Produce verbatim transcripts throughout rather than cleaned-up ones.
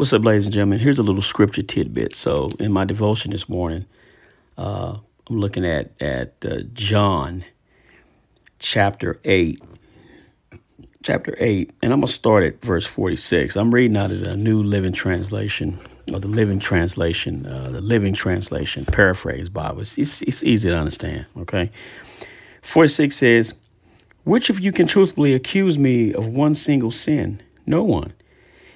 What's up, ladies and gentlemen? Here's a little scripture tidbit. So in my devotion this morning, uh, I'm looking at at uh, John chapter eight, chapter eight, and I'm going to start at verse forty-six. I'm reading out of the New Living Translation, or the Living Translation, uh, the Living Translation, paraphrased Bible. It's, it's, it's easy to understand, okay? forty-six says, "Which of you can truthfully accuse me of one single sin? No one.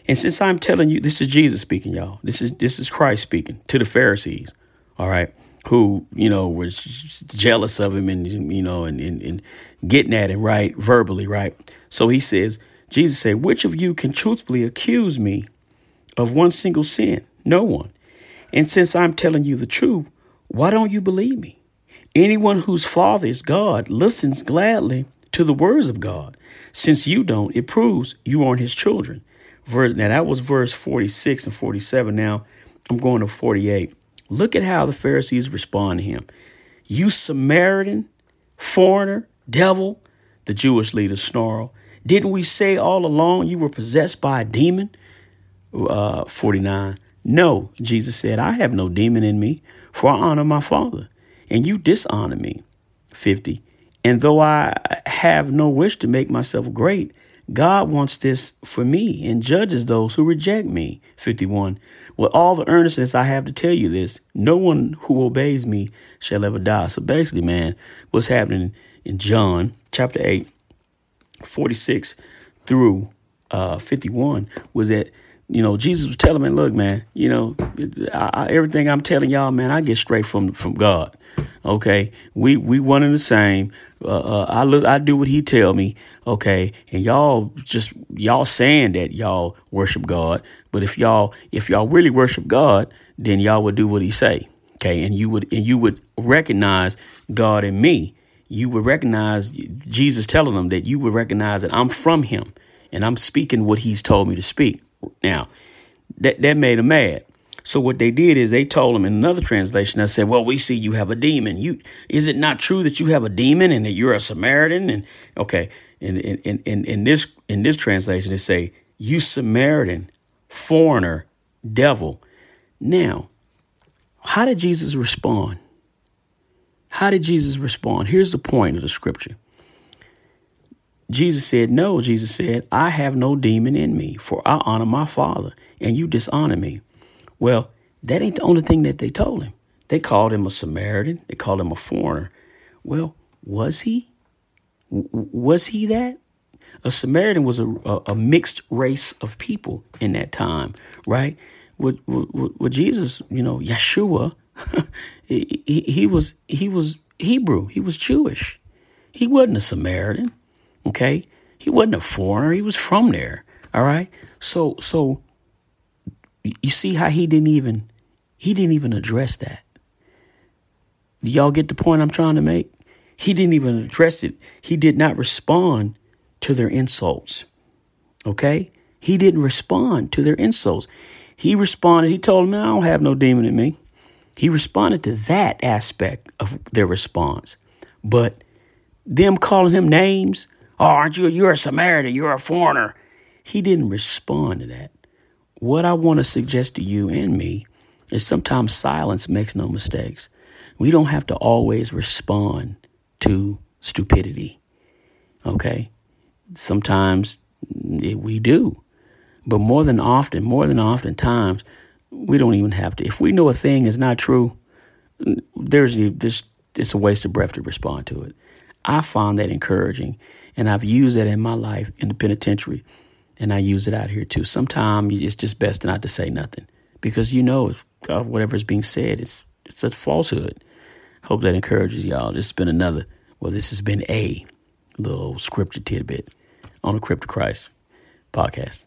And since I'm telling you," this is Jesus speaking, y'all. This is this is Christ speaking to the Pharisees, all right, who, you know, were jealous of him and, you know, and, and, and getting at him, right, verbally, right? So he says, Jesus said, "Which of you can truthfully accuse me of one single sin? No one. And since I'm telling you the truth, why don't you believe me? Anyone whose father is God listens gladly to the words of God. Since you don't, it proves you aren't his children." Verse, now, that was verse forty-six and forty-seven. Now, I'm going to forty-eight. Look at how the Pharisees respond to him. "You Samaritan, foreigner, devil," the Jewish leaders snarl. "Didn't we say all along you were possessed by a demon?" Uh, forty-nine. "No," Jesus said, "I have no demon in me, for I honor my Father, and you dishonor me." fifty. "And though I have no wish to make myself great, God wants this for me and judges those who reject me." fifty-one. "With all the earnestness I have to tell you this, no one who obeys me shall ever die." So basically, man, what's happening in John chapter eight, forty-six through uh, fifty-one was that, you know, Jesus was telling me, look, man, you know, I, I, everything I'm telling y'all, man, I get straight from from God. OK, we we one and the same. Uh, uh, I look, I do what he tell me. OK, and y'all just y'all saying that y'all worship God. But if y'all if y'all really worship God, then y'all would do what he say. OK, and you would and you would recognize God in me. You would recognize Jesus telling them that you would recognize that I'm from him and I'm speaking what he's told me to speak. Now, that that made him mad. So what they did is they told him in another translation, I said, "Well, we see you have a demon. You is it not true that you have a demon and that you're a Samaritan?" And okay, in in in, in, in this in this translation, they say, "You Samaritan, foreigner, devil." Now, how did Jesus respond? How did Jesus respond? Here's the point of the scripture. Jesus said, no, Jesus said, "I have no demon in me, for I honor my Father, and you dishonor me." Well, that ain't the only thing that they told him. They called him a Samaritan. They called him a foreigner. Well, was he? W- was he that? A Samaritan was a, a, a mixed race of people in that time, right? With, with, with Jesus, you know, Yeshua, he, he was he was Hebrew. He was Jewish. He wasn't a Samaritan. OK, he wasn't a foreigner. He was from there. All right. So so you see how he didn't even he didn't even address that. Do y'all get the point I'm trying to make? He didn't even address it. He did not respond to their insults. OK, he didn't respond to their insults. He responded. He told them, "I don't have no demon in me." He responded to that aspect of their response. But them calling him names. "Oh, aren't you? You're a Samaritan. You're a foreigner." He didn't respond to that. What I want to suggest to you and me is sometimes silence makes no mistakes. We don't have to always respond to stupidity. OK, sometimes we do. But more than often, more than oftentimes, we don't even have to. If we know a thing is not true, there's, there's it's a waste of breath to respond to it. I find that encouraging, and I've used that in my life in the penitentiary, and I use it out here too. Sometimes it's just best not to say nothing because, you know, if, uh, whatever is being said, it's it's a falsehood. Hope that encourages y'all. This has been another, well, this has been a little scripture tidbit on the CryptoChrist podcast.